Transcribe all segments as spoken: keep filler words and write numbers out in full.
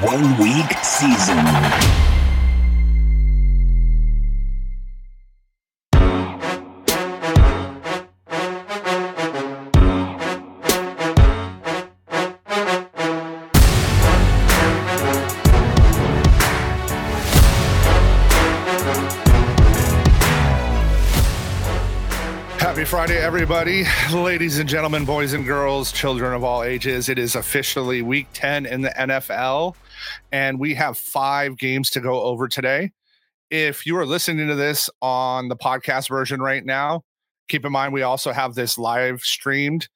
One Week Season. Happy Friday, everybody. Ladies and gentlemen, boys and girls, children of all ages, it is officially week ten in the N F L, and we have five games to go over today. If you are listening to this on the podcast version right now, keep in mind we also have this live streamed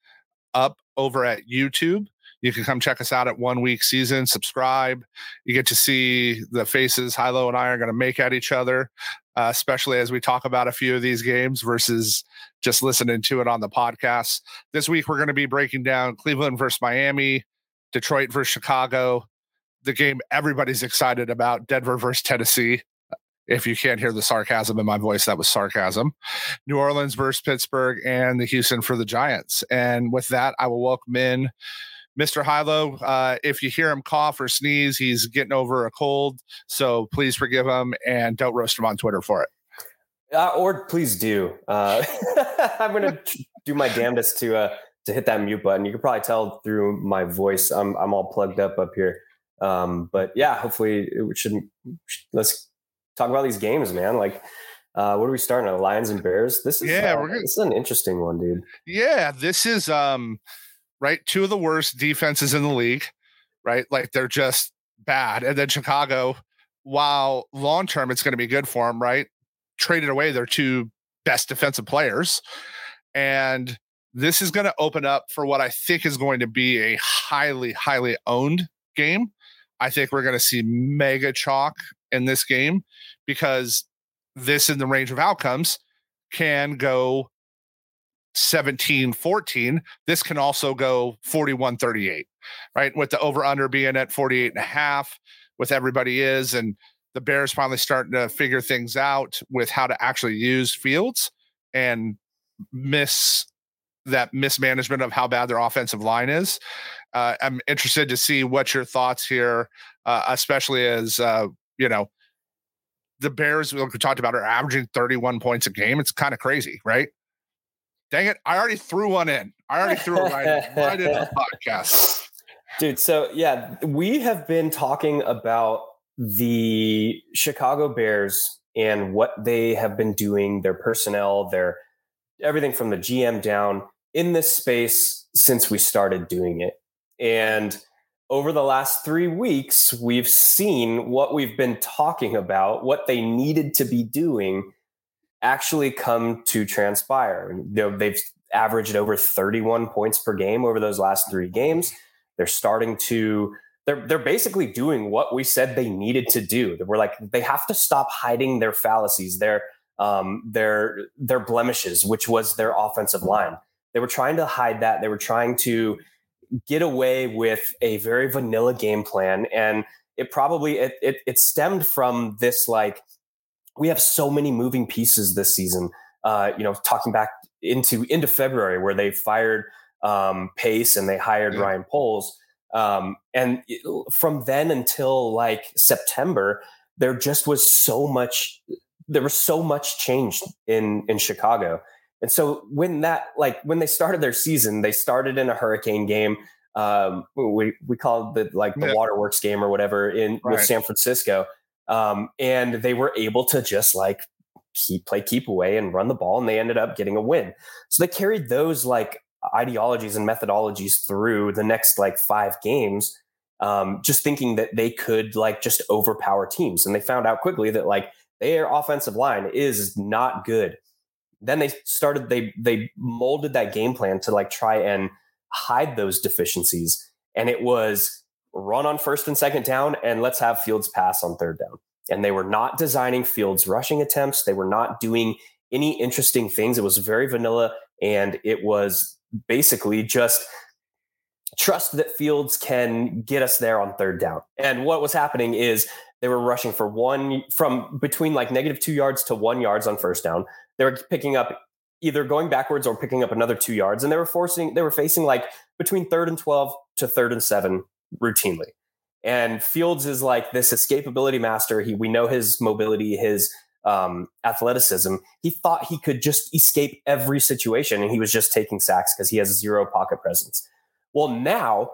up over at YouTube. You can come check us out at One Week Season, subscribe. You get to see the faces Hilo and I are going to make at each other, uh, especially as we talk about a few of these games versus just listening to it on the podcast. This week, we're going to be breaking down Cleveland versus Miami, Detroit versus Chicago, the game everybody's excited about, Denver versus Tennessee. If you can't hear the sarcasm in my voice, that was sarcasm. New Orleans versus Pittsburgh, and the Houston for the Giants. And with that, I will welcome in Mister Hilo. Uh, if you hear him cough or sneeze, he's getting over a cold, so please forgive him and don't roast him on Twitter for it. Uh, or please do. Uh, I'm going to do my damnedest to uh, to hit that mute button. You can probably tell through my voice. I'm I'm all plugged up up here. Um, but yeah, hopefully it shouldn't. Let's talk about these games, man. Like, uh, what are we starting at? Lions and Bears. This is yeah, uh, we're gonna... this is an interesting one, dude. Yeah, this is um. Right. Two of the worst defenses in the league, right? Like, they're just bad. And then Chicago, while long term it's going to be good for them, right, traded away their two best defensive players. And this is going to open up for what I think is going to be a highly, highly owned game. I think we're going to see mega chalk in this game because this, in the range of outcomes, can go seventeen fourteen. This can also go forty-one thirty-eight, right? With the over under being at forty-eight and a half, with everybody is, and the Bears finally starting to figure things out with how to actually use Fields and miss that mismanagement of how bad their offensive line is. Uh, I'm interested to see what your thoughts here, uh, especially as, uh, you know, the Bears, like we talked about, are averaging thirty-one points a game. It's kind of crazy, right? Dang it. I already threw one in. I already threw it right in, right in the podcast. Dude, so yeah, we have been talking about the Chicago Bears and what they have been doing, their personnel, their everything from the G M down in this space since we started doing it. And over the last three weeks, we've seen what we've been talking about, what they needed to be doing, actually come to transpire. They've averaged over thirty-one points per game over those last three games. They're starting to, they're, they're basically doing what we said they needed to do. We're like, they have to stop hiding their fallacies, their, um, their, their blemishes, which was their offensive line. They were trying to hide that. They were trying to get away with a very vanilla game plan. And it probably, it, it, it stemmed from this, like, we have so many moving pieces this season. Uh, you know, talking back into into February, where they fired um, Pace and they hired mm-hmm. Ryan Poles, um, and from then until like September, there just was so much. There was so much change in in Chicago, and so when that like when they started their season, they started in a hurricane game. Um, we we call it the, like the yeah. Waterworks game or whatever in right. with San Francisco. Um, and they were able to just like keep play, keep away and run the ball. And they ended up getting a win. So they carried those like ideologies and methodologies through the next like five games, um, just thinking that they could like just overpower teams. And they found out quickly that like their offensive line is not good. Then they started, they, they molded that game plan to like try and hide those deficiencies. And it was run on first and second down, and let's have Fields pass on third down. And they were not designing Fields rushing attempts. They were not doing any interesting things. It was very vanilla, and it was basically just trust that Fields can get us there on third down. And what was happening is they were rushing for one from between like negative two yards to one yards on first down. They were picking up either going backwards or picking up another two yards. And they were forcing, they were facing like between third and twelve to third and seven routinely. And Fields is like this escapability master. He, we know his mobility, his um, athleticism. He thought he could just escape every situation, and he was just taking sacks because he has zero pocket presence. Well, now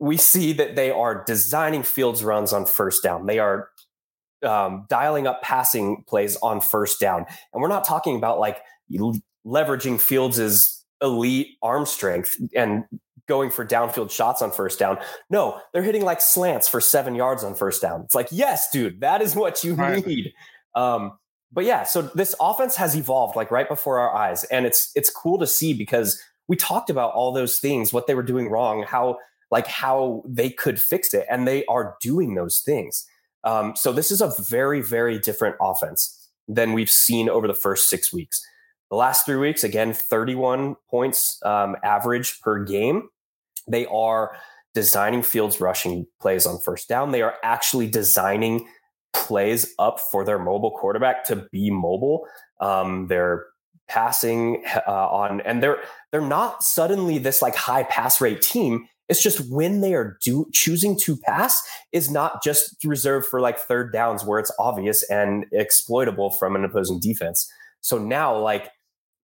we see that they are designing Fields runs on first down. They are um, dialing up passing plays on first down. And we're not talking about like leveraging Fields' elite arm strength and going for downfield shots on first down. No, they're hitting like slants for seven yards on first down. It's like, yes, dude, that is what you right. need. Um, but yeah, so this offense has evolved like right before our eyes. And it's, it's cool to see because we talked about all those things, what they were doing wrong, how, like how they could fix it. And they are doing those things. Um, so this is a very, very different offense than we've seen over the first six weeks. The last three weeks, again, thirty-one points um, average per game. They are designing Fields rushing plays on first down. They are actually designing plays up for their mobile quarterback to be mobile. Um, they're passing uh, on, and they're they're not suddenly this like high pass rate team. It's just when they are do, choosing to pass is not just reserved for like third downs where it's obvious and exploitable from an opposing defense. So now like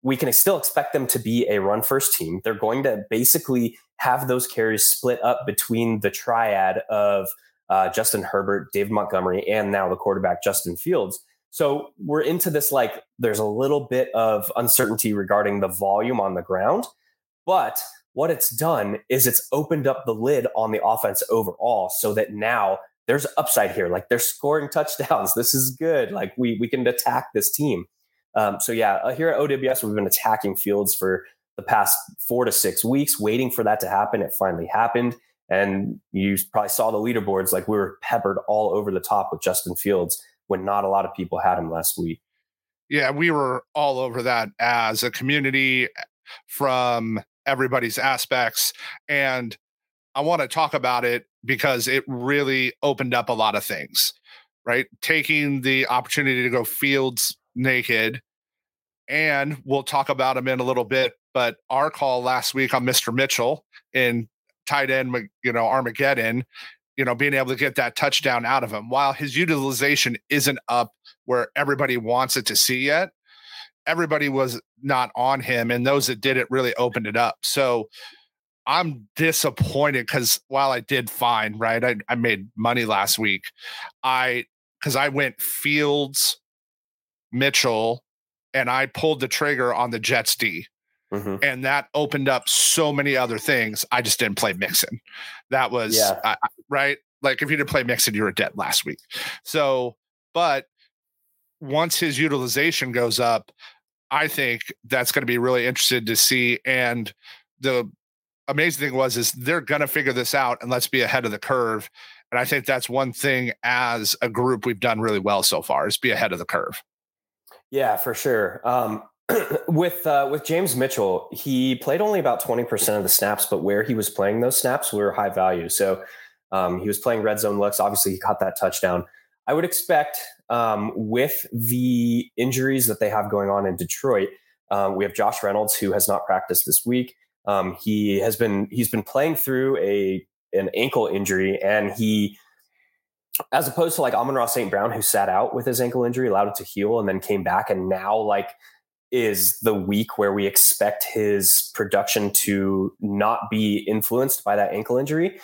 we can still expect them to be a run first team. They're going to basically have those carries split up between the triad of uh, Justin Herbert, David Montgomery, and now the quarterback, Justin Fields. So we're into this, like there's a little bit of uncertainty regarding the volume on the ground, but what it's done is it's opened up the lid on the offense overall so that now there's upside here. Like they're scoring touchdowns. This is good. Like we we can attack this team. Um, so yeah, here at O W S, we've been attacking Fields for the past four to six weeks, waiting for that to happen. It finally happened. And you probably saw the leaderboards. Like we were peppered all over the top with Justin Fields when not a lot of people had him last week. Yeah, we were all over that as a community from everybody's aspects. And I want to talk about it because it really opened up a lot of things, right? Taking the opportunity to go Fields naked, and we'll talk about him in a little bit, but our call last week on Mister Mitchell in tight end, you know, Armageddon, you know, being able to get that touchdown out of him while his utilization isn't up where everybody wants it to see yet. Everybody was not on him, and those that did it really opened it up. So I'm disappointed because while I did fine, right, I, I made money last week. I, because I went Fields, Mitchell, and I pulled the trigger on the Jets D, mm-hmm. and that opened up so many other things. I just didn't play Mixon. That was yeah. uh, right. Like if you didn't play Mixon, you were dead last week. So, but once his utilization goes up, I think that's going to be really interesting to see. And the amazing thing was, is they're going to figure this out, and let's be ahead of the curve. And I think that's one thing as a group we've done really well so far, is be ahead of the curve. Yeah, for sure. Um, with uh, with James Mitchell, he played only about twenty percent of the snaps, but where he was playing those snaps were high value. So um, he was playing red zone looks. Obviously, he caught that touchdown. I would expect um, with the injuries that they have going on in Detroit, um, we have Josh Reynolds, who has not practiced this week. Um, he has been he's been playing through a an ankle injury, and he, as opposed to like Amon-Ra Saint Brown, who sat out with his ankle injury, allowed it to heal and then came back. And now like is the week where we expect his production to not be influenced by that ankle injury.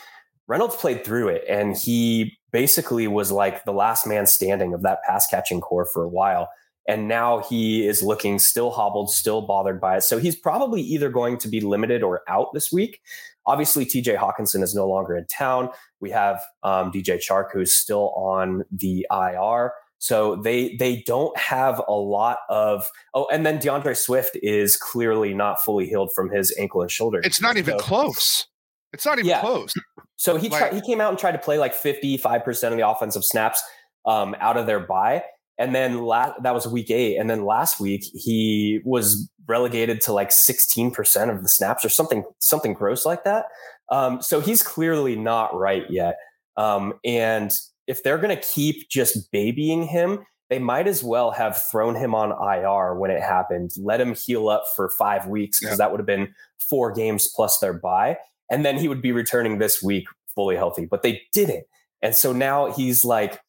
Reynolds played through it, and he basically was like the last man standing of that pass catching core for a while. And now he is looking still hobbled, still bothered by it. So he's probably either going to be limited or out this week. Obviously, T J Hawkinson is no longer in town. We have um, D J Chark, who's still on the I R. So they they don't have a lot of... Oh, and then DeAndre Swift is clearly not fully healed from his ankle and shoulder. It's not even so, close. It's not even yeah. close. So he like, tried, he came out and tried to play like fifty-five percent of the offensive snaps um, out of their bye. And then la- that was week eight. And then last week, he was relegated to like sixteen percent of the snaps or something, something gross like that. Um, so he's clearly not right yet. Um, and if they're going to keep just babying him, they might as well have thrown him on I R when it happened. Let him heal up for five weeks because yeah. that would have been four games plus their bye. And then he would be returning this week fully healthy, but they didn't. And so now he's like,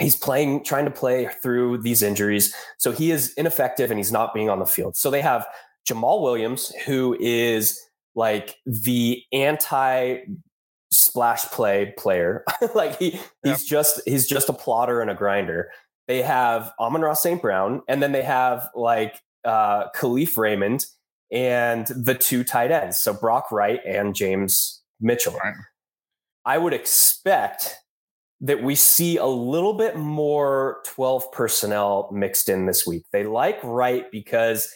he's playing, trying to play through these injuries. So he is ineffective and he's not being on the field. So they have Jamal Williams, who is like the anti splash play player. Like he, yeah. he's just, he's just a plotter and a grinder. They have Amon-Ra Saint Brown. And then they have like uh, Khalif Raymond and the two tight ends. So Brock Wright and James Mitchell. Right. I would expect that we see a little bit more twelve personnel mixed in this week. They like Wright because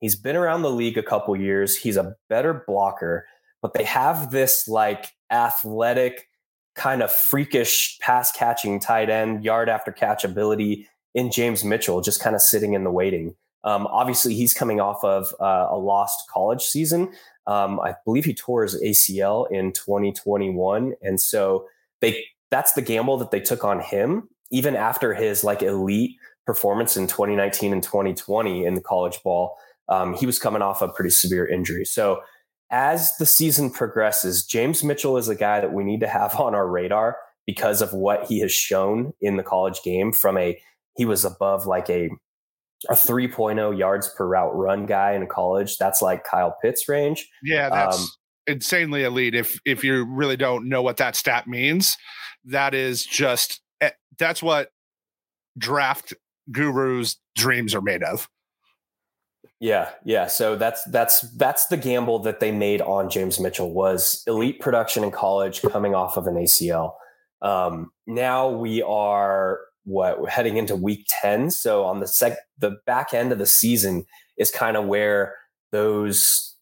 he's been around the league a couple years. He's a better blocker, but they have this like athletic kind of freakish pass catching tight end, yard after catch ability in James Mitchell, just kind of sitting in the waiting. Um, obviously he's coming off of uh, a lost college season. Um, I believe he tore his A C L in twenty twenty-one. And so they, that's the gamble that they took on him, even after his like elite performance in twenty nineteen and twenty twenty in the college ball. Um, he was coming off a pretty severe injury. So as the season progresses, James Mitchell is a guy that we need to have on our radar because of what he has shown in the college game. From a, he was above like a, a three point oh yards per route run guy in college. That's like Kyle Pitts range. Yeah, that's um, insanely elite. If if you really don't know what that stat means, that is just, that's what draft gurus' dreams are made of. Yeah, yeah. So that's that's that's the gamble that they made on James Mitchell, was elite production in college coming off of an A C L. Um, now we are what we're heading into week ten. So on the sec, the back end of the season is kind of where those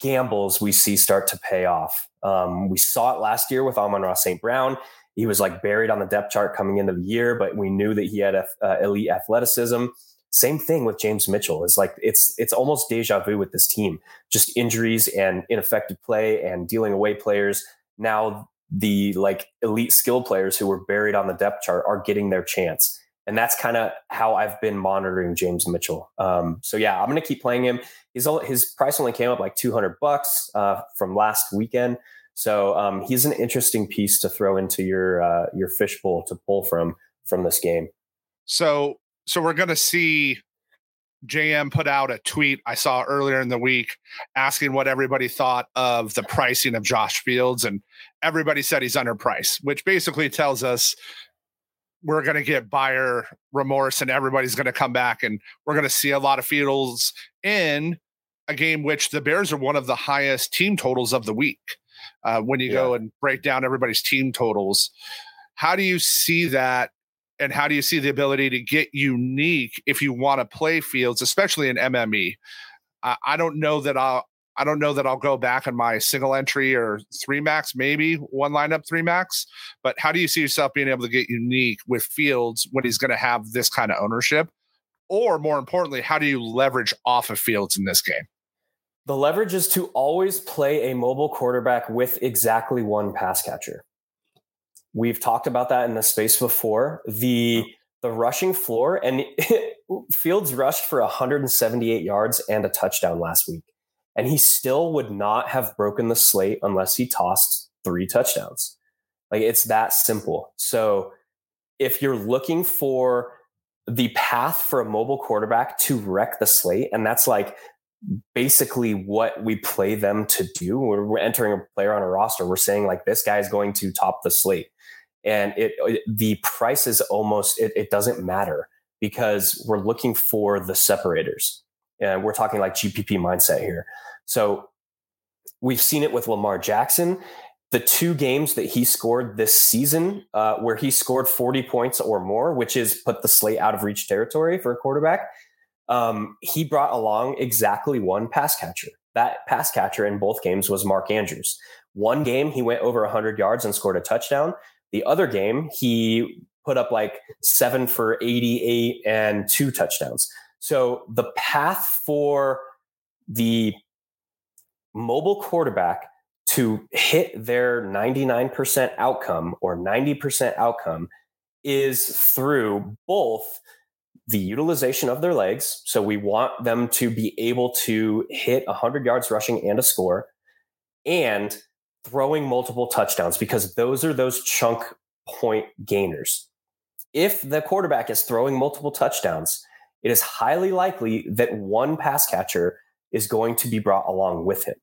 gambles we see start to pay off. Um, we saw it last year with Amon-Ra Saint Brown. He was like buried on the depth chart coming into the year, but we knew that he had uh, elite athleticism. Same thing with James Mitchell. It's like, it's, it's almost deja vu with this team, just injuries and ineffective play and dealing away players. Now the like elite skill players who were buried on the depth chart are getting their chance. And that's kind of how I've been monitoring James Mitchell. Um, so yeah, I'm going to keep playing him. His, his price only came up like two hundred bucks uh, from last weekend. So um, he's an interesting piece to throw into your, uh, your fishbowl to pull from, from this game. So, so we're going to see J M put out a tweet I saw earlier in the week asking what everybody thought of the pricing of Josh Fields, and everybody said he's underpriced, which basically tells us we're going to get buyer remorse and everybody's going to come back and we're going to see a lot of Fields in a game which the Bears are one of the highest team totals of the week. Uh, when you yeah. go and break down everybody's team totals, how do you see that? And how do you see the ability to get unique if you want to play Fields, especially in M M E? I, I don't know that I'll. I don't know that I'll go back on my single entry or three max, maybe one lineup three max. But how do you see yourself being able to get unique with Fields when he's going to have this kind of ownership? Or more importantly, how do you leverage off of Fields in this game? The leverage is to always play a mobile quarterback with exactly one pass catcher. We've talked about that in the space before. The the rushing floor, and Fields rushed for one hundred seventy-eight yards and a touchdown last week. And he still would not have broken the slate unless he tossed three touchdowns. Like, it's that simple. So if you're looking for the path for a mobile quarterback to wreck the slate, and that's like basically what we play them to do. When we're entering a player on a roster, we're saying like, this guy is going to top the slate. And it, it the price is almost, it, it doesn't matter because we're looking for the separators. And we're talking like G P P mindset here. So we've seen it with Lamar Jackson. The two games that he scored this season uh, where he scored forty points or more, which is put the slate out of reach territory for a quarterback, um, he brought along exactly one pass catcher. That pass catcher in both games was Mark Andrews. One game, he went over one hundred yards and scored a touchdown. The other game, he put up like seven for eighty-eight and two touchdowns. So the path for the mobile quarterback to hit their ninety-nine percent outcome or ninety percent outcome is through both the utilization of their legs. So we want them to be able to hit one hundred yards rushing and a score, and throwing multiple touchdowns, because those are those chunk point gainers. If the quarterback is throwing multiple touchdowns, it is highly likely that one pass catcher is going to be brought along with him.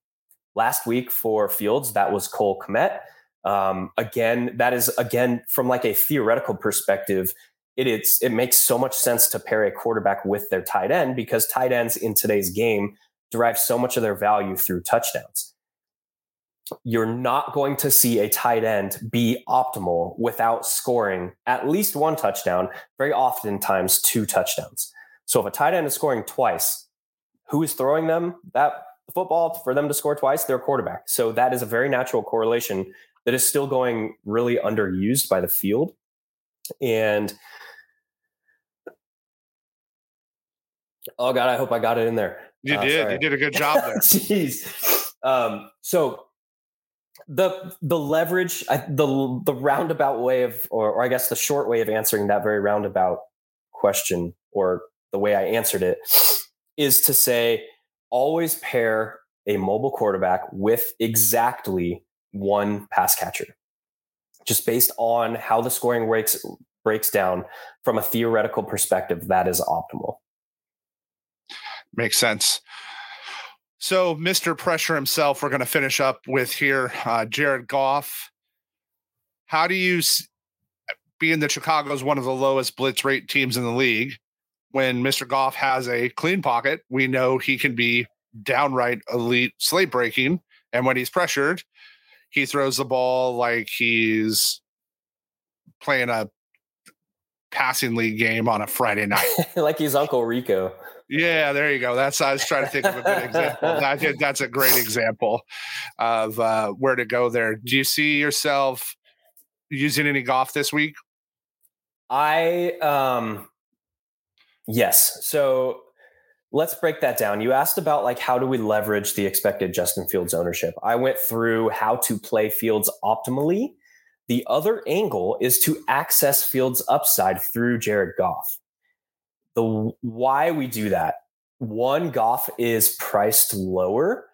Last week for Fields, that was Cole Kmet. Um, again, that is, again, from like a theoretical perspective, it, it's, it makes so much sense to pair a quarterback with their tight end, because tight ends in today's game derive so much of their value through touchdowns. You're not going to see a tight end be optimal without scoring at least one touchdown, very oftentimes two touchdowns. So if a tight end is scoring twice, who is throwing them that football for them to score twice? Their quarterback. So that is a very natural correlation that is still going really underused by the field. And oh God, I hope I got it in there. You uh, did. Sorry. You did a good job there. Jeez. Um, so The the leverage, the the roundabout way of, or, or I guess the short way of answering that very roundabout question, or the way I answered it, is to say always pair a mobile quarterback with exactly one pass catcher, just based on how the scoring breaks breaks down from a theoretical perspective. That is optimal. Makes sense. So, Mister Pressure himself, we're going to finish up with here, uh, Jared Goff. How do you, being that Chicago is one of the lowest blitz rate teams in the league, when Mister Goff has a clean pocket, we know he can be downright elite slate breaking. And when he's pressured, he throws the ball like he's playing a passing league game on a Friday night. Like he's Uncle Rico. Yeah, there you go. That's, I was trying to think of a good example. I think that's a great example of uh, where to go there. Do you see yourself using any Goff this week? I, um, yes. So let's break that down. You asked about like, how do we leverage the expected Justin Fields ownership? I went through how to play Fields optimally. The other angle is to access Fields' upside through Jared Goff. The why we do that. One, Goff is priced lower.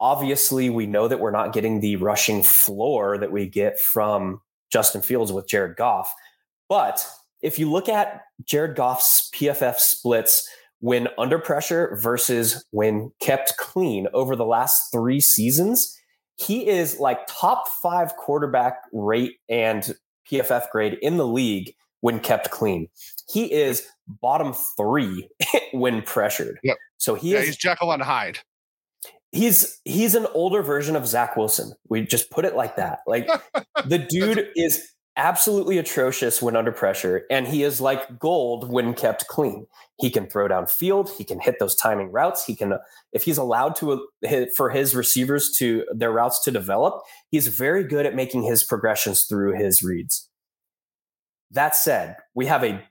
Obviously, we know that we're not getting the rushing floor that we get from Justin Fields with Jared Goff. But if you look at Jared Goff's P F F splits when under pressure versus when kept clean over the last three seasons, he is like top five quarterback rate and P F F grade in the league when kept clean. He is bottom three when pressured. Yep. So he yeah, is, he's Jekyll and Hyde. He's he's an older version of Zach Wilson. We just put it like that. Like the dude is absolutely atrocious when under pressure, and he is like gold when kept clean. He can throw downfield. He can hit those timing routes. He can, if he's allowed to, for his receivers to their routes to develop, he's very good at making his progressions through his reads. That said, we have a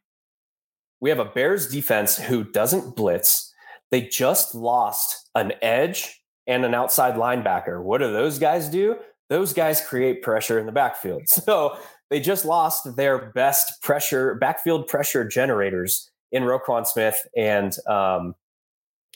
we have a Bears defense who doesn't blitz. They just lost an edge and an outside linebacker. What do those guys do? Those guys create pressure in the backfield. So they just lost their best pressure, backfield pressure generators in Roquan Smith and um,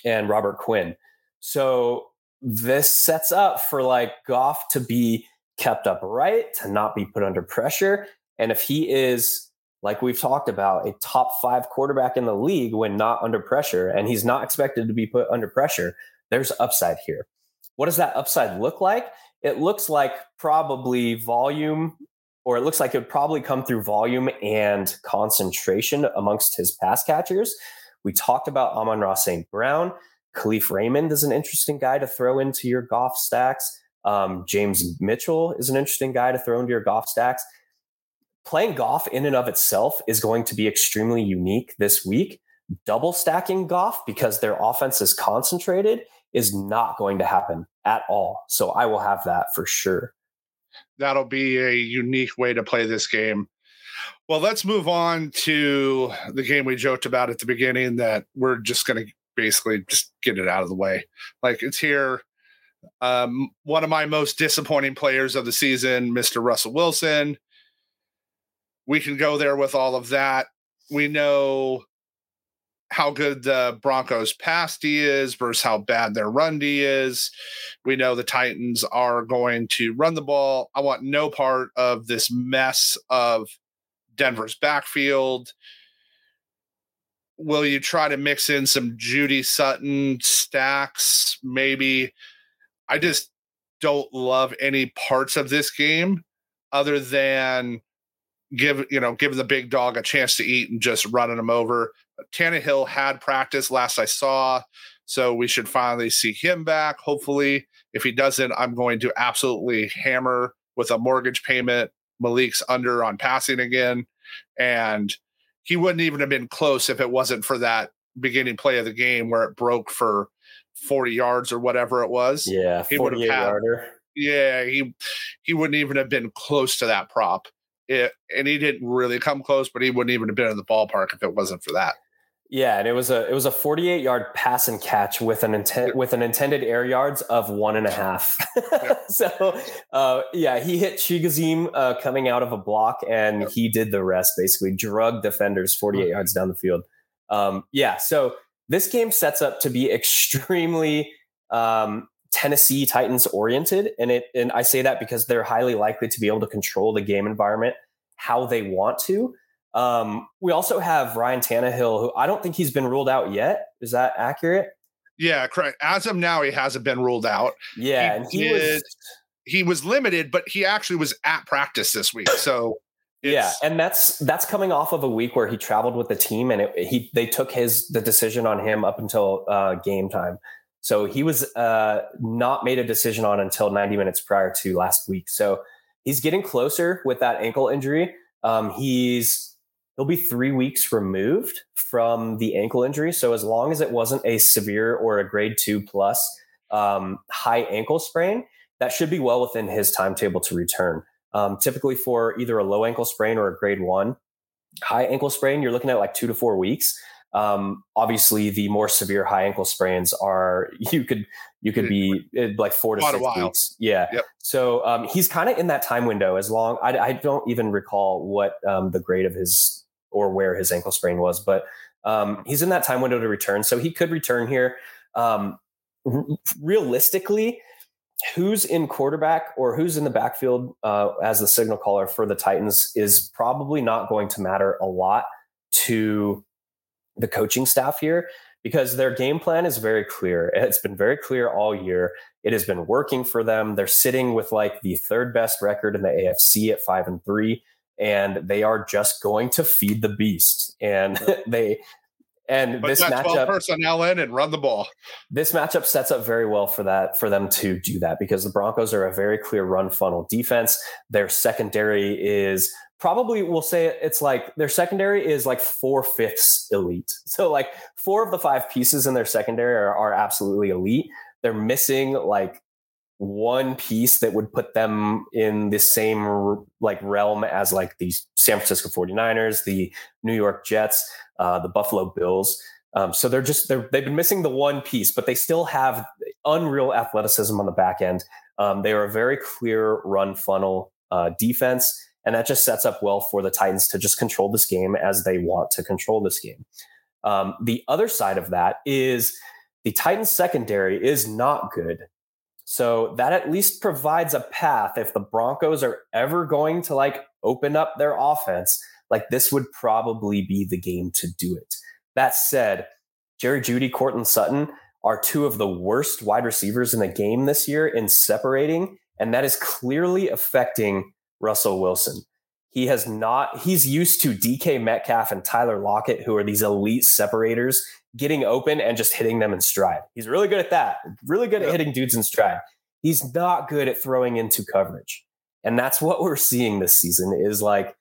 and Robert Quinn. So this sets up for like Goff to be kept upright, to not be put under pressure. And if he is, like we've talked about, a top five quarterback in the league when not under pressure, and he's not expected to be put under pressure, there's upside here. What does that upside look like? It looks like probably volume, or it looks like it would probably come through volume and concentration amongst his pass catchers. We talked about Amon-Ra Saint Brown. Khalif Raymond is an interesting guy to throw into your Goff stacks. Um, James Mitchell is an interesting guy to throw into your Goff stacks. Playing Goff in and of itself is going to be extremely unique this week. Double stacking Goff because their offense is concentrated is not going to happen at all. So I will have that for sure. That'll be a unique way to play this game. Well, let's move on to the game we joked about at the beginning that we're just going to basically just get it out of the way. Like it's here. Um, one of my most disappointing players of the season, Mister Russell Wilson. We can go there with all of that. We know how good the Broncos pass D is versus how bad their run D is. We know the Titans are going to run the ball. I want no part of this mess of Denver's backfield. Will you try to mix in some Judy Sutton stacks? Maybe. I just don't love any parts of this game other than give, you know, give the big dog a chance to eat and just running him over. Tannehill had practice last I saw, so we should finally see him back, hopefully. If he doesn't, I'm going to absolutely hammer with a mortgage payment Malik's under on passing again. And he wouldn't even have been close if it wasn't for that beginning play of the game where it broke for forty yards or whatever it was. Yeah, he would have had, yarder. Yeah, he he wouldn't even have been close to that prop. It, and he didn't really come close, but he wouldn't even have been in the ballpark if it wasn't for that. Yeah, and it was a it was a forty-eight yard pass and catch with an intent with an intended air yards of one and a half. Yeah. so uh, yeah, he hit Chigazim uh, coming out of a block, and yeah. he did the rest. Basically, drug defenders forty-eight mm-hmm. yards down the field. Um, yeah, so this game sets up to be extremely um, Tennessee Titans oriented. And it, and I say that because they're highly likely to be able to control the game environment how they want to. Um, we also have Ryan Tannehill, who I don't think he's been ruled out yet. Is that accurate? Yeah, correct. As of now, he hasn't been ruled out. Yeah. He and he did, was, he was limited, but he actually was at practice this week. So it's, yeah. And that's, that's coming off of a week where he traveled with the team and it, he, they took his, the decision on him up until uh game time. So he was uh, not made a decision on until ninety minutes prior to last week. So he's getting closer with that ankle injury. Um, he's he'll be three weeks removed from the ankle injury. So as long as it wasn't a severe or a grade two plus um, high ankle sprain, that should be well within his timetable to return. Um, typically for either a low ankle sprain or a grade one, high ankle sprain, you're looking at like two to four weeks. Um, obviously the more severe high ankle sprains are, you could, you could be like four to six weeks. Yeah. Yep. So, um, he's kind of in that time window as long, I, I don't even recall what, um, the grade of his or where his ankle sprain was, but, um, he's in that time window to return. So he could return here. Um, r- realistically, who's in quarterback or who's in the backfield, uh, as the signal caller for the Titans is probably not going to matter a lot to the coaching staff here, because their game plan is very clear. It's been very clear all year. It has been working for them. They're sitting with like the third best record in the A F C at five and three, and they are just going to feed the beast. And yeah. they, and but this matchup personnel in and run the ball. This matchup sets up very well for that, for them to do that, because the Broncos are a very clear run funnel defense. Their secondary is probably, we'll say it's like their secondary is like four fifths elite. So like four of the five pieces in their secondary are, are absolutely elite. They're missing like one piece that would put them in the same like realm as like the San Francisco forty-niners, the New York Jets, uh, the Buffalo Bills. Um, so they're just, they're, they've been missing the one piece, but they still have unreal athleticism on the back end. Um, they are a very clear run funnel uh, defense. And that just sets up well for the Titans to just control this game as they want to control this game. Um, the other side of that is the Titans secondary is not good. So that at least provides a path. If the Broncos are ever going to like open up their offense, like this would probably be the game to do it. That said, Jerry Judy, Cortland Sutton are two of the worst wide receivers in the game this year in separating. And that is clearly affecting Russell Wilson. He has not, he's used to D K Metcalf and Tyler Lockett, who are these elite separators, getting open and just hitting them in stride. He's really good at that. Really good at hitting dudes in stride. He's not good at throwing into coverage. And that's what we're seeing this season is like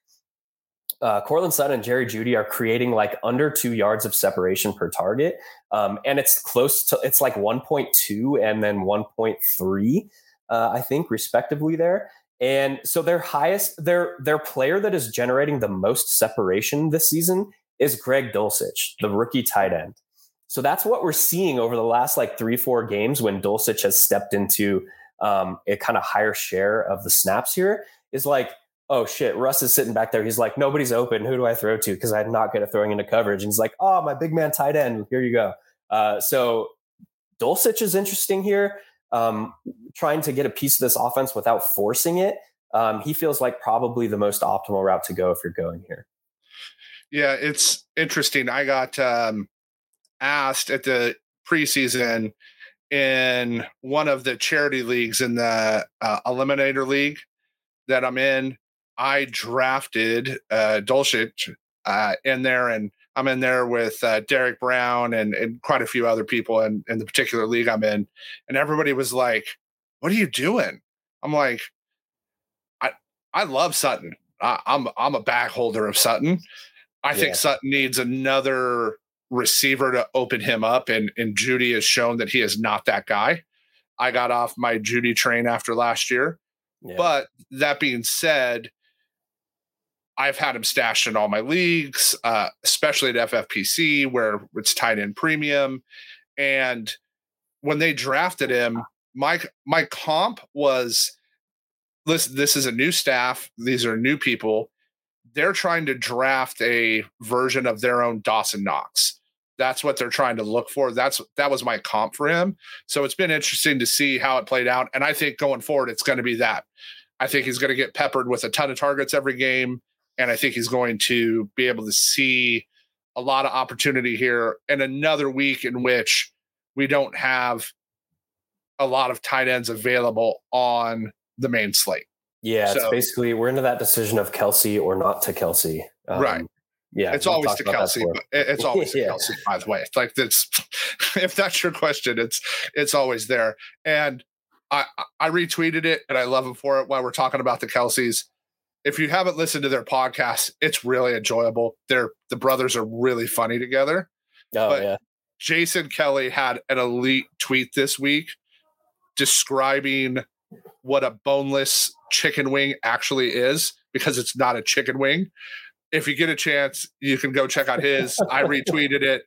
uh, Cortland Sutton and Jerry Judy are creating like under two yards of separation per target. Um, and it's close to, it's like one point two and then one point three, uh, I think, respectively there. And so their highest, their their player that is generating the most separation this season is Greg Dulcich, the rookie tight end. So that's what we're seeing over the last like three, four games when Dulcich has stepped into um, a kind of higher share of the snaps here is like oh shit, Russ is sitting back there. He's like, nobody's open. Who do I throw to? Because I'm not good at throwing into coverage. And he's like, oh, my big man tight end. Here you go. Uh, so Dulcich is interesting here, um, trying to get a piece of this offense without forcing it. Um, he feels like probably the most optimal route to go if you're going here. Yeah, it's interesting. I got um, asked at the preseason in one of the charity leagues in the uh, Eliminator League that I'm in. I drafted uh, Dulcich uh, in there, and I'm in there with uh, Derek Brown and, and quite a few other people in, in the particular league I'm in. And everybody was like, what are you doing? I'm like, I I love Sutton. I, I'm I'm a back holder of Sutton. I yeah. think Sutton needs another receiver to open him up, and, and Judy has shown that he is not that guy. I got off my Judy train after last year. Yeah. But that being said, I've had him stashed in all my leagues, uh, especially at F F P C where it's tight end premium. And when they drafted him, my, my comp was, listen, this is a new staff. These are new people. They're trying to draft a version of their own Dawson Knox. That's what they're trying to look for. That's that was my comp for him. So it's been interesting to see how it played out. And I think going forward, it's going to be that. I think he's going to get peppered with a ton of targets every game. And I think he's going to be able to see a lot of opportunity here. And another week in which we don't have a lot of tight ends available on the main slate. Yeah, so it's basically we're into that decision of Kelsey or not to Kelsey. Um, right. Yeah, it's always to Kelsey. But it's always yeah. to Kelsey, by the way. It's like that's if that's your question, it's it's always there. And I I retweeted it, and I love him for it. While we're talking about the Kelseys, if you haven't listened to their podcast, it's really enjoyable. They're the brothers are really funny together. Oh but yeah. Jason Kelly had an elite tweet this week describing what a boneless chicken wing actually is, because it's not a chicken wing. If you get a chance, you can go check out his. I retweeted it.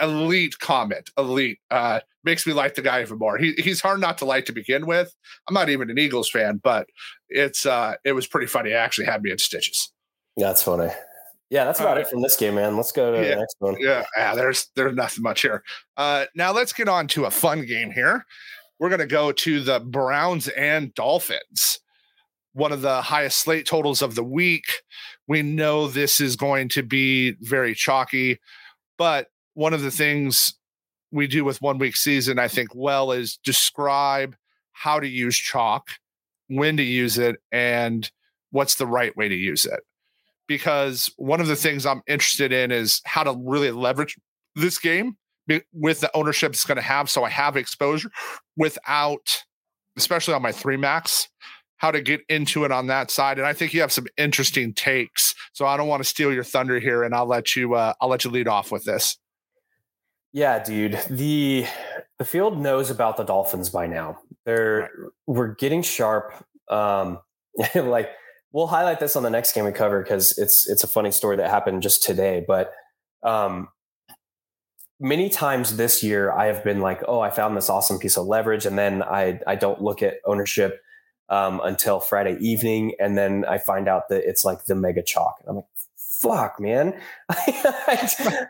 Elite comment. Elite. Uh, makes me like the guy even more. He, he's hard not to like to begin with. I'm not even an Eagles fan, but it's uh, it was pretty funny. It actually had me in stitches. Yeah, that's funny. Yeah, that's about uh, it from this game, man. Let's go to yeah, the next one. Yeah, yeah, there's there's nothing much here. Uh, now let's get on to a fun game here. We're going to go to the Browns and Dolphins. One of the highest slate totals of the week. We know this is going to be very chalky, but one of the things we do with One Week Season, I think, well, is describe how to use chalk, when to use it, and what's the right way to use it. Because one of the things I'm interested in is how to really leverage this game with the ownership it's going to have. So I have exposure without, especially on my three max, how to get into it on that side. And I think you have some interesting takes, so I don't want to steal your thunder here, and I'll let you, uh, I'll let you lead off with this. Yeah, dude, the, the field knows about the Dolphins by now. They're right. We're getting sharp. Um, like we'll highlight this on the next game we cover, 'cause it's, it's a funny story that happened just today, but, um, many times this year I have been like, oh, I found this awesome piece of leverage. And then I, I don't look at ownership um, until Friday evening. And then I find out that it's like the mega chalk. And I'm like, fuck, man,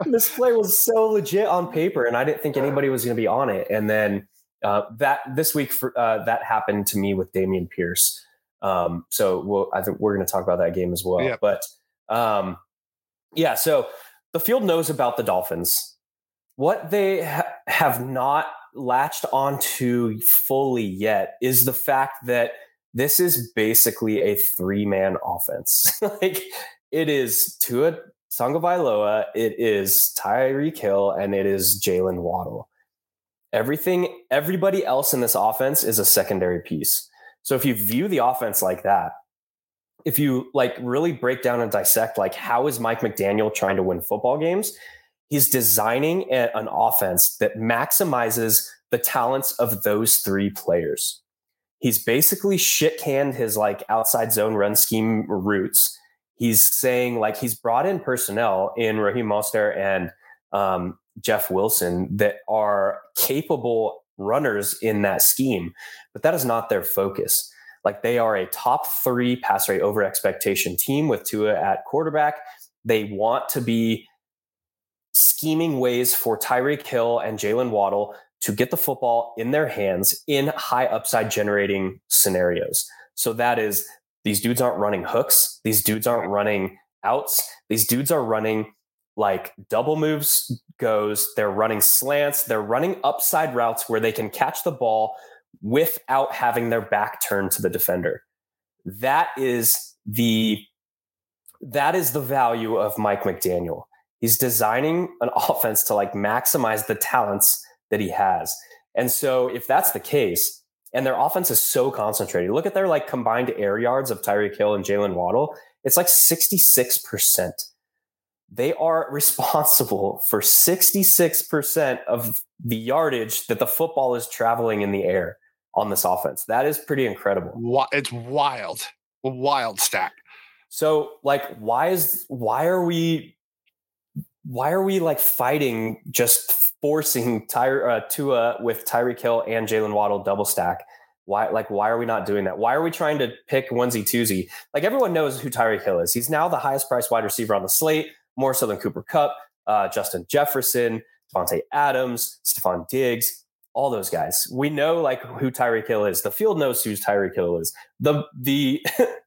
this play was so legit on paper and I didn't think anybody was going to be on it. And then, uh, that this week, for, uh, that happened to me with Damian Pierce. Um, so we'll, I think we're going to talk about that game as well, yeah. but, um, yeah, so the field knows about the Dolphins. What they ha- have not latched onto fully yet is the fact that this is basically a three-man offense. Like it is Tua Tagovailoa, it is Tyreek Hill, and it is Jalen Waddle. Everything, everybody else in this offense is a secondary piece. So if you view the offense like that, if you like really break down and dissect, like how is Mike McDaniel trying to win football games? He's designing a, an offense that maximizes the talents of those three players. He's basically shit canned his like outside zone run scheme routes. He's saying like he's brought in personnel in Raheem Mostert and um, Jeff Wilson that are capable runners in that scheme, but that is not their focus. Like, they are a top three pass rate over expectation team with Tua at quarterback. They want to be scheming ways for Tyreek Hill and Jalen Waddle to get the football in their hands in high upside generating scenarios. So that is, these dudes aren't running hooks. These dudes aren't running outs. These dudes are running like double moves goes. They're running slants. They're running upside routes where they can catch the ball without having their back turned to the defender. That is the, that is the value of Mike McDaniel. He's designing an offense to like maximize the talents that he has. And so if that's the case, and their offense is so concentrated, look at their like combined air yards of Tyreek Hill and Jalen Waddle. It's like sixty-six percent. They are responsible for sixty-six percent of the yardage that the football is traveling in the air on this offense. That is pretty incredible. It's wild, a wild stat. So like, why is, why are we, why are we like fighting, just forcing Ty, uh, Tua with Tyreek Hill and Jalen Waddle double stack? Why, like, why are we not doing that? Why are we trying to pick onesie twosie? Like, everyone knows who Tyreek Hill is. He's now the highest priced wide receiver on the slate, more so than Cooper Cup, uh, Justin Jefferson, Devontae Adams, Stephon Diggs, all those guys. We know like who Tyreek Hill is. The field knows who Tyreek Hill is. The the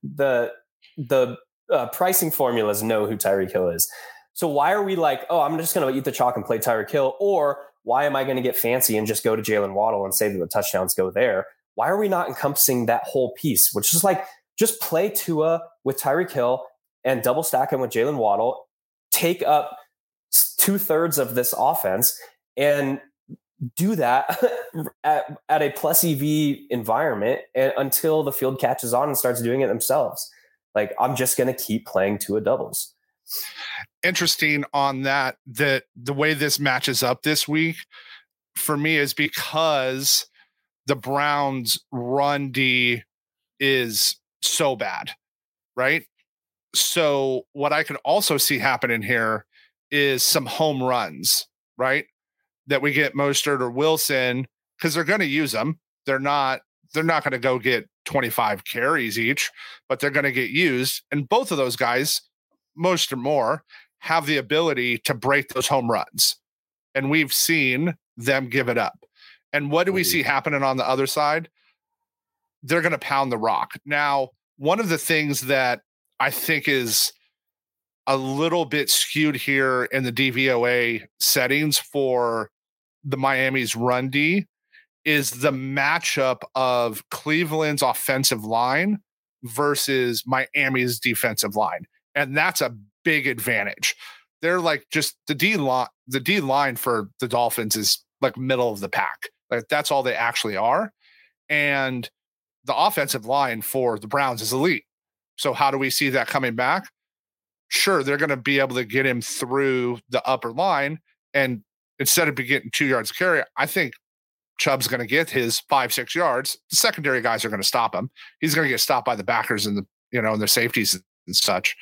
the the uh, pricing formulas know who Tyreek Hill is. So why are we like, oh, I'm just going to eat the chalk and play Tyreek Hill, or why am I going to get fancy and just go to Jalen Waddle and say that the touchdowns go there? Why are we not encompassing that whole piece, which is like, just play Tua with Tyreek Hill and double stack him with Jalen Waddle, take up two thirds of this offense, and do that at, at a plus E V environment, and until the field catches on and starts doing it themselves. Like, I'm just going to keep playing Tua doubles. Interesting on that, that the way this matches up this week for me is because the Browns run D is so bad, right? So what I can also see happening here is some home runs, right? That we get Mostert or Wilson, because they're going to use them. They're not, they're not going to go get twenty-five carries each, but they're going to get used. And both of those guys, Mostert more, have the ability to break those home runs. And we've seen them give it up. And what do we see happening on the other side? They're going to pound the rock. Now, one of the things that I think is a little bit skewed here in the D V O A settings for the Miami's run D is the matchup of Cleveland's offensive line versus Miami's defensive line. And that's a big advantage. They're like, just the D line, the D line for the Dolphins is like middle of the pack. Like, that's all they actually are. And the offensive line for the Browns is elite. So how do we see that coming back? Sure, they're going to be able to get him through the upper line. And instead of getting two yards carry, I think Chubb's going to get his five, six yards. The secondary guys are going to stop him. He's going to get stopped by the backers and the, you know, and their safeties and such.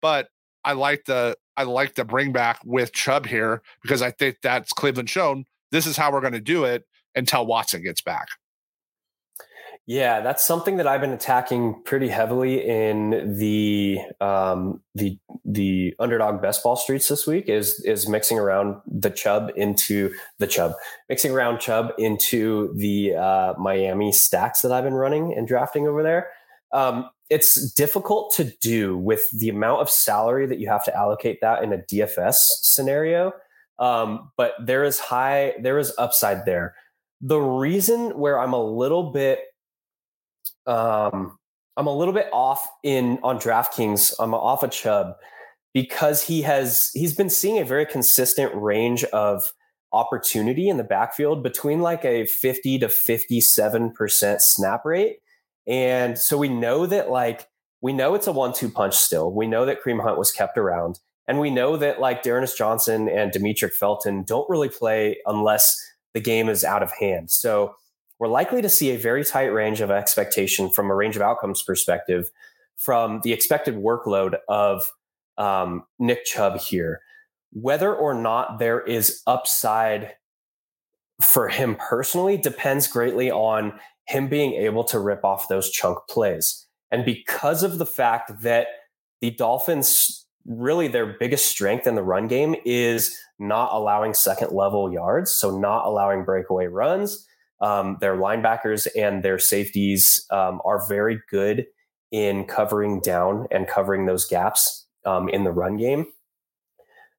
But I like the, I like the bring back with Chubb here, because I think that's Cleveland shown. This is how we're going to do it until Watson gets back. Yeah, that's something that I've been attacking pretty heavily in the um, the the underdog best ball streets this week. Is is mixing around the Chubb into the Chubb, mixing around Chubb into the uh, Miami stacks that I've been running and drafting over there. Um, it's difficult to do with the amount of salary that you have to allocate that in a D F S scenario. Um, but there is high, there is upside there. The reason where I'm a little bit, um, I'm a little bit off in on DraftKings, I'm off of Chubb, because he has, he's been seeing a very consistent range of opportunity in the backfield between like a fifty to fifty-seven percent snap rate. And so we know that, like, we know it's a one two punch still. We know that Kareem Hunt was kept around. And we know that like Dearness Johnson and Demetric Felton don't really play unless the game is out of hand. So we're likely to see a very tight range of expectation from a range of outcomes perspective from the expected workload of um, Nick Chubb here. Whether or not there is upside for him personally depends greatly on him being able to rip off those chunk plays. And because of the fact that the Dolphins, really their biggest strength in the run game is not allowing second level yards, so not allowing breakaway runs. Um, their linebackers and their safeties um, are very good in covering down and covering those gaps um, in the run game.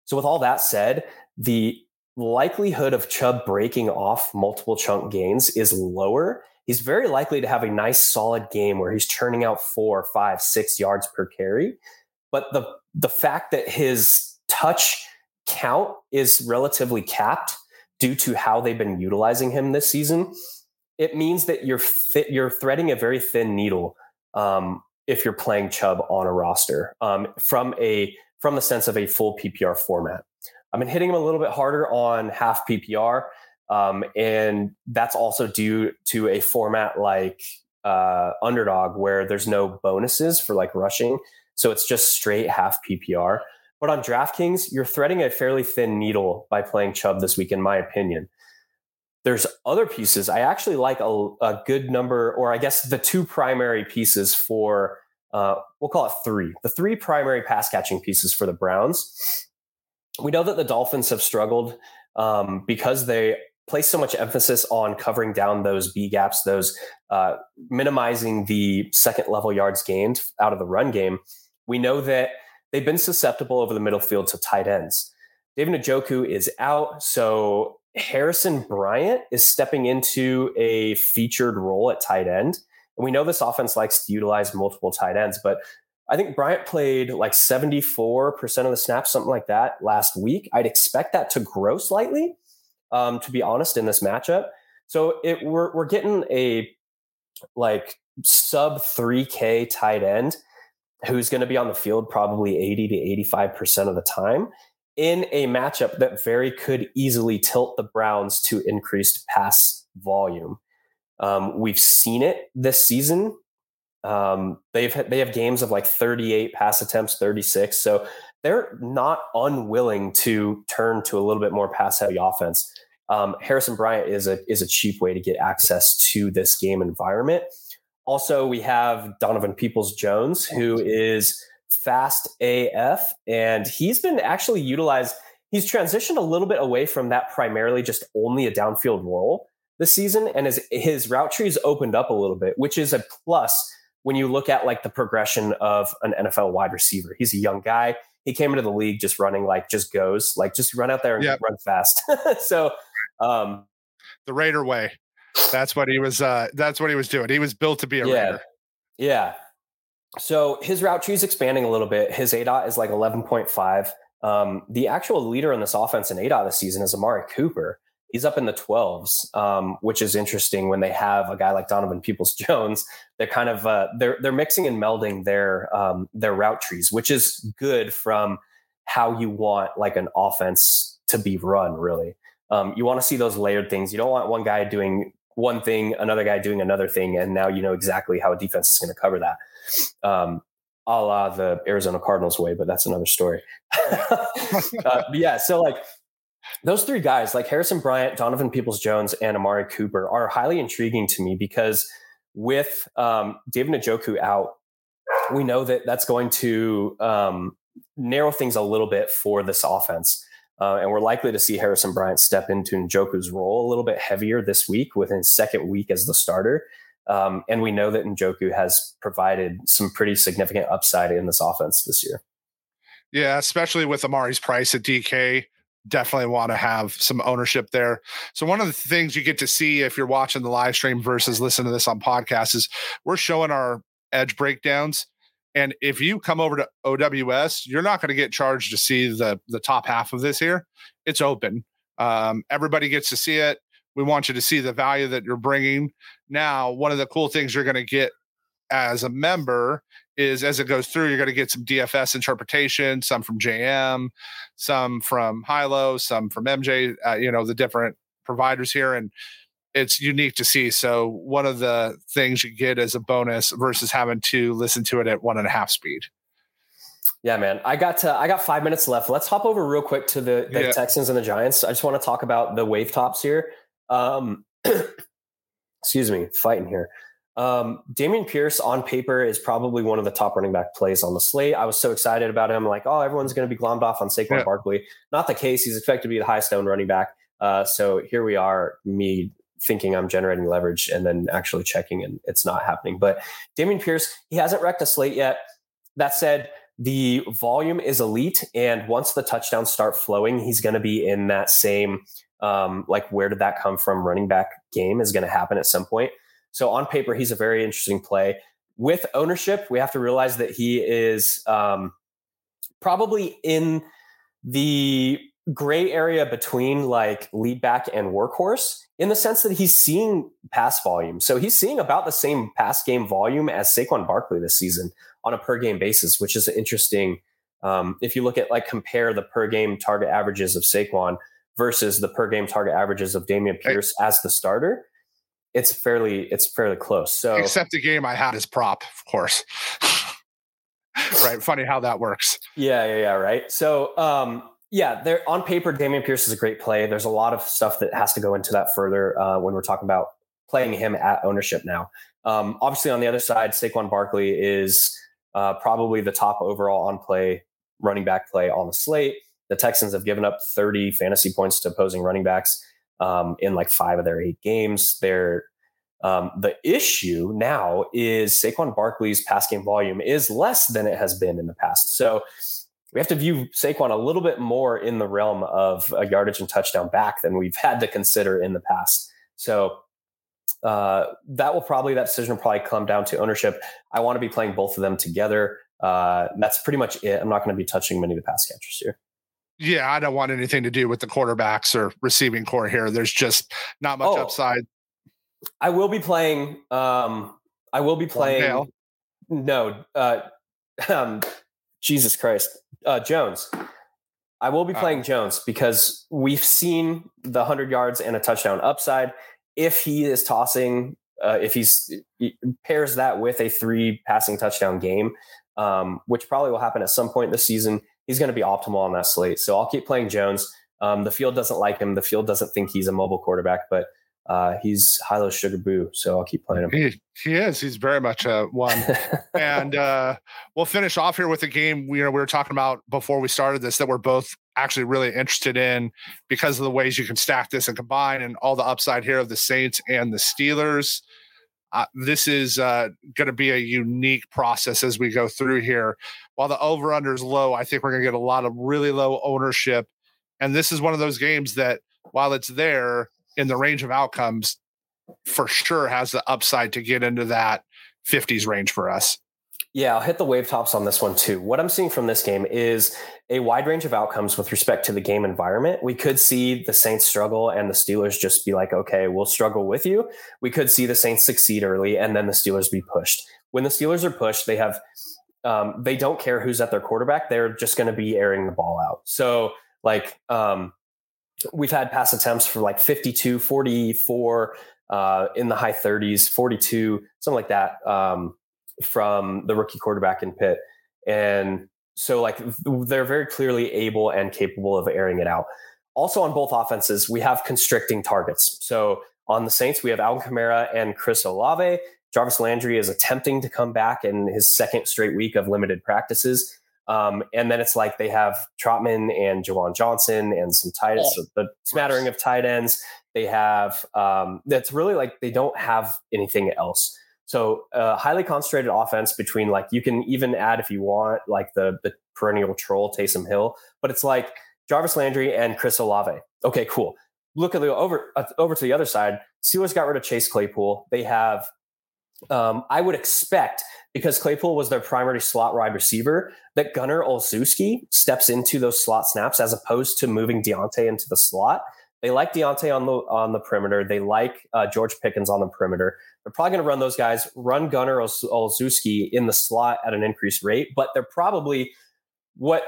So with all that said, the likelihood of Chubb breaking off multiple chunk gains is lower. He's very likely to have a nice solid game where he's churning out four, five, six yards per carry. But the, the fact that his touch count is relatively capped due to how they've been utilizing him this season, it means that you're th- you're threading a very thin needle um, if you're playing Chubb on a roster um, from a from the sense of a full P P R format. I've been hitting him a little bit harder on half P P R, um, and that's also due to a format like uh, Underdog where there's no bonuses for like rushing, so it's just straight half P P R. But on DraftKings, you're threading a fairly thin needle by playing Chubb this week, in my opinion. There's other pieces. I actually like a, a good number, or I guess the two primary pieces for, uh, we'll call it three, the three primary pass catching pieces for the Browns. We know that the Dolphins have struggled um, because they place so much emphasis on covering down those B gaps, those uh, minimizing the second level yards gained out of the run game. We know that they've been susceptible over the middle field to tight ends. David Njoku is out, so Harrison Bryant is stepping into a featured role at tight end. And we know this offense likes to utilize multiple tight ends, but I think Bryant played like seventy-four percent of the snaps, something like that, last week. I'd expect that to grow slightly, um, to be honest, in this matchup. So it, we're, we're getting a like sub three K tight end who's going to be on the field probably eighty to eighty-five percent of the time in a matchup that very could easily tilt the Browns to increased pass volume. Um, we've seen it this season. Um, they've they have games of like thirty-eight pass attempts, thirty-six. So they're not unwilling to turn to a little bit more pass-heavy offense. Um, Harrison Bryant is a is a cheap way to get access to this game environment. Also, we have Donovan Peoples-Jones, who is fast A F, and he's been actually utilized. He's transitioned a little bit away from that primarily just only a downfield role this season, and his, his route tree's opened up a little bit, which is a plus when you look at like the progression of an N F L wide receiver. He's a young guy. He came into the league just running like just goes, like just run out there and yep. run fast. so um, the Raider way. That's what he was. Uh, that's what he was doing. He was built to be a yeah. Raider. Yeah. So his route tree is expanding a little bit. His A D O T is like eleven point five. Um, the actual leader in this offense in A D O T this season is Amari Cooper. He's up in the twelves, um, which is interesting when they have a guy like Donovan Peoples-Jones. They're kind of uh, they're they're mixing and melding their um, their route trees, which is good from how you want like an offense to be run. Really, um, you want to see those layered things. You don't want one guy doing one thing, another guy doing another thing, and now you know exactly how a defense is going to cover that, um, a la the Arizona Cardinals way, but that's another story. uh, but yeah, so like those three guys, like Harrison Bryant, Donovan Peoples-Jones, and Amari Cooper are highly intriguing to me because with um, David Njoku out, we know that that's going to um, narrow things a little bit for this offense. Uh, and we're likely to see Harrison Bryant step into Njoku's role a little bit heavier this week within his second week as the starter. Um, and we know that Njoku has provided some pretty significant upside in this offense this year. Yeah, especially with Amari's price at D K. Definitely want to have some ownership there. So one of the things you get to see if you're watching the live stream versus listening to this on podcast is we're showing our edge breakdowns. And if you come over to O W S, you're not going to get charged to see the the top half of this here. It's open. Um, everybody gets to see it. We want you to see the value that you're bringing. Now, one of the cool things you're going to get as a member is as it goes through, you're going to get some D F S interpretation, some from J M, some from Hilo, some from M J, uh, you know, the different providers here. And it's unique to see. So one of the things you get as a bonus versus having to listen to it at one and a half speed. Yeah, man, I got to, I got five minutes left. Let's hop over real quick to the, the yeah. Texans and the Giants. I just want to talk about the wave tops here. Um, excuse me, fighting here. Um, Damian Pierce on paper is probably one of the top running back plays on the slate. I was so excited about him. Like, oh, everyone's going to be glommed off on Saquon yeah. Barkley. Not the case. He's expected to be the highest owned running back. Uh, so here we are, me thinking I'm generating leverage and then actually checking and it's not happening. But Damian Pierce, he hasn't wrecked a slate yet. That said, the volume is elite. And once the touchdowns start flowing, he's going to be in that same, um, like, where did that come from running back game is going to happen at some point. So on paper, he's a very interesting play. With ownership, we have to realize that he is um, probably in the gray area between like lead back and workhorse in the sense that he's seeing pass volume. So he's seeing about the same pass game volume as Saquon Barkley this season on a per game basis, which is interesting. Um, if you look at like compare the per game target averages of Saquon versus the per game target averages of Damian Pierce hey. as the starter, It's fairly, it's fairly close. So except the game I had is prop, of course. Right. Funny how that works. Yeah. Yeah. Yeah. Right. So, um, yeah, there on paper, Damian Pierce is a great play. There's a lot of stuff that has to go into that further uh, when we're talking about playing him at ownership now. Um, obviously on the other side, Saquon Barkley is uh, probably the top overall on play running back play on the slate. The Texans have given up thirty fantasy points to opposing running backs. Um, in like five of their eight games. They're, um, the issue now is Saquon Barkley's pass game volume is less than it has been in the past. So we have to view Saquon a little bit more in the realm of a yardage and touchdown back than we've had to consider in the past. So uh, that will probably, that decision will probably come down to ownership. I want to be playing both of them together. Uh, that's pretty much it. I'm not going to be touching many of the pass catchers here. Yeah, I don't want anything to do with the quarterbacks or receiving core here. There's just not much oh, upside. I will be playing. Um, I will be playing. No, uh, um, Jesus Christ, uh, Jones. I will be playing uh, Jones because we've seen the one hundred yards and a touchdown upside. If he is tossing, uh, if he's he pairs that with a three passing touchdown game, um, which probably will happen at some point this season. He's going to be optimal on that slate. So I'll keep playing Jones. Um, the field doesn't like him. The field doesn't think he's a mobile quarterback, but uh, he's Hilo's sugar boo. So I'll keep playing him. He, he is. He's very much a one. and uh, we'll finish off here with a game we, you know, we were talking about before we started this that we're both actually really interested in because of the ways you can stack this and combine and all the upside here of the Saints and the Steelers. Uh, this is uh, going to be a unique process as we go through here. While the over-under is low, I think we're going to get a lot of really low ownership. And this is one of those games that, while it's there in the range of outcomes, for sure has the upside to get into that fifties range for us. Yeah, I'll hit the wave tops on this one too. What I'm seeing from this game is a wide range of outcomes with respect to the game environment. We could see the Saints struggle and the Steelers just be like, okay, we'll struggle with you. We could see the Saints succeed early and then the Steelers be pushed. When the Steelers are pushed, they have, um, they don't care who's at their quarterback. They're just going to be airing the ball out. So like um, we've had pass attempts for like fifty-two, forty-four, uh, in the high thirties, forty-two, something like that. Um, from the rookie quarterback in Pitt. And so like they're very clearly able and capable of airing it out. Also on both offenses, we have constricting targets. So on the Saints, we have Alvin Kamara and Chris Olave. Jarvis Landry is attempting to come back in his second straight week of limited practices. Um, and then it's like they have Trotman and Jawan Johnson and some tight ends, oh, the smattering gross. of tight ends. They have, um, that's really like they don't have anything else. So a uh, highly concentrated offense between like, you can even add if you want, like the, the perennial troll Taysom Hill, but it's like Jarvis Landry and Chris Olave. Okay, cool. Look at the over, uh, over to the other side. Steelers got rid of Chase Claypool. They have, um, I would expect because Claypool was their primary slot wide receiver that Gunnar Olszewski steps into those slot snaps as opposed to moving Deontay into the slot. They like Deontay on the on the perimeter. They like uh, George Pickens on the perimeter. They're probably going to run those guys, run Gunnar Olszewski in the slot at an increased rate, but they're probably what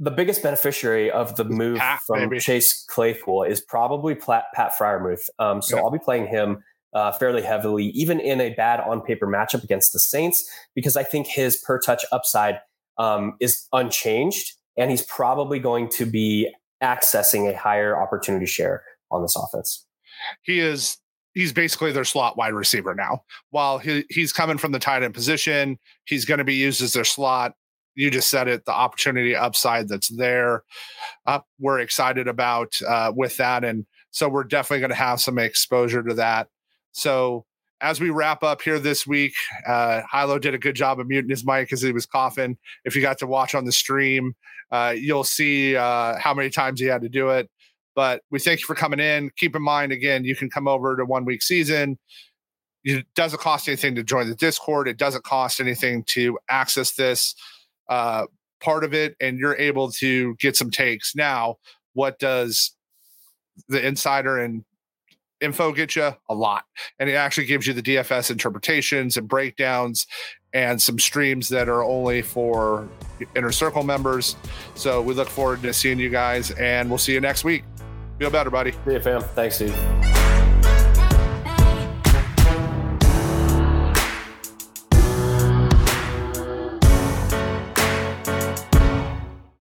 the biggest beneficiary of the move Pat, from maybe. Chase Claypool is probably Pat, Pat Freiermuth. Um, so yeah. I'll be playing him uh, fairly heavily, even in a bad on-paper matchup against the Saints, because I think his per-touch upside um, is unchanged, and he's probably going to be accessing a higher opportunity share on this offense. he is he's basically their slot wide receiver now. While he, he's coming from the tight end position, he's going to be used as their slot. You just said it, the opportunity upside that's there. Uh, we're excited about uh, with that. And so we're definitely going to have some exposure to that. So as we wrap up here this week, uh, Hilo did a good job of muting his mic because he was coughing. If you got to watch on the stream, uh, you'll see uh, how many times he had to do it. But we thank you for coming in. Keep in mind, again, you can come over to One Week Season. It doesn't cost anything to join the Discord. It doesn't cost anything to access this uh, part of it, and you're able to get some takes. Now, what does the insider and info get you? A lot. And it actually gives you the D F S interpretations and breakdowns and some streams that are only for Inner Circle members. So we look forward to seeing you guys, and we'll see you next week. Feel better, buddy. See you, fam. Thanks, dude.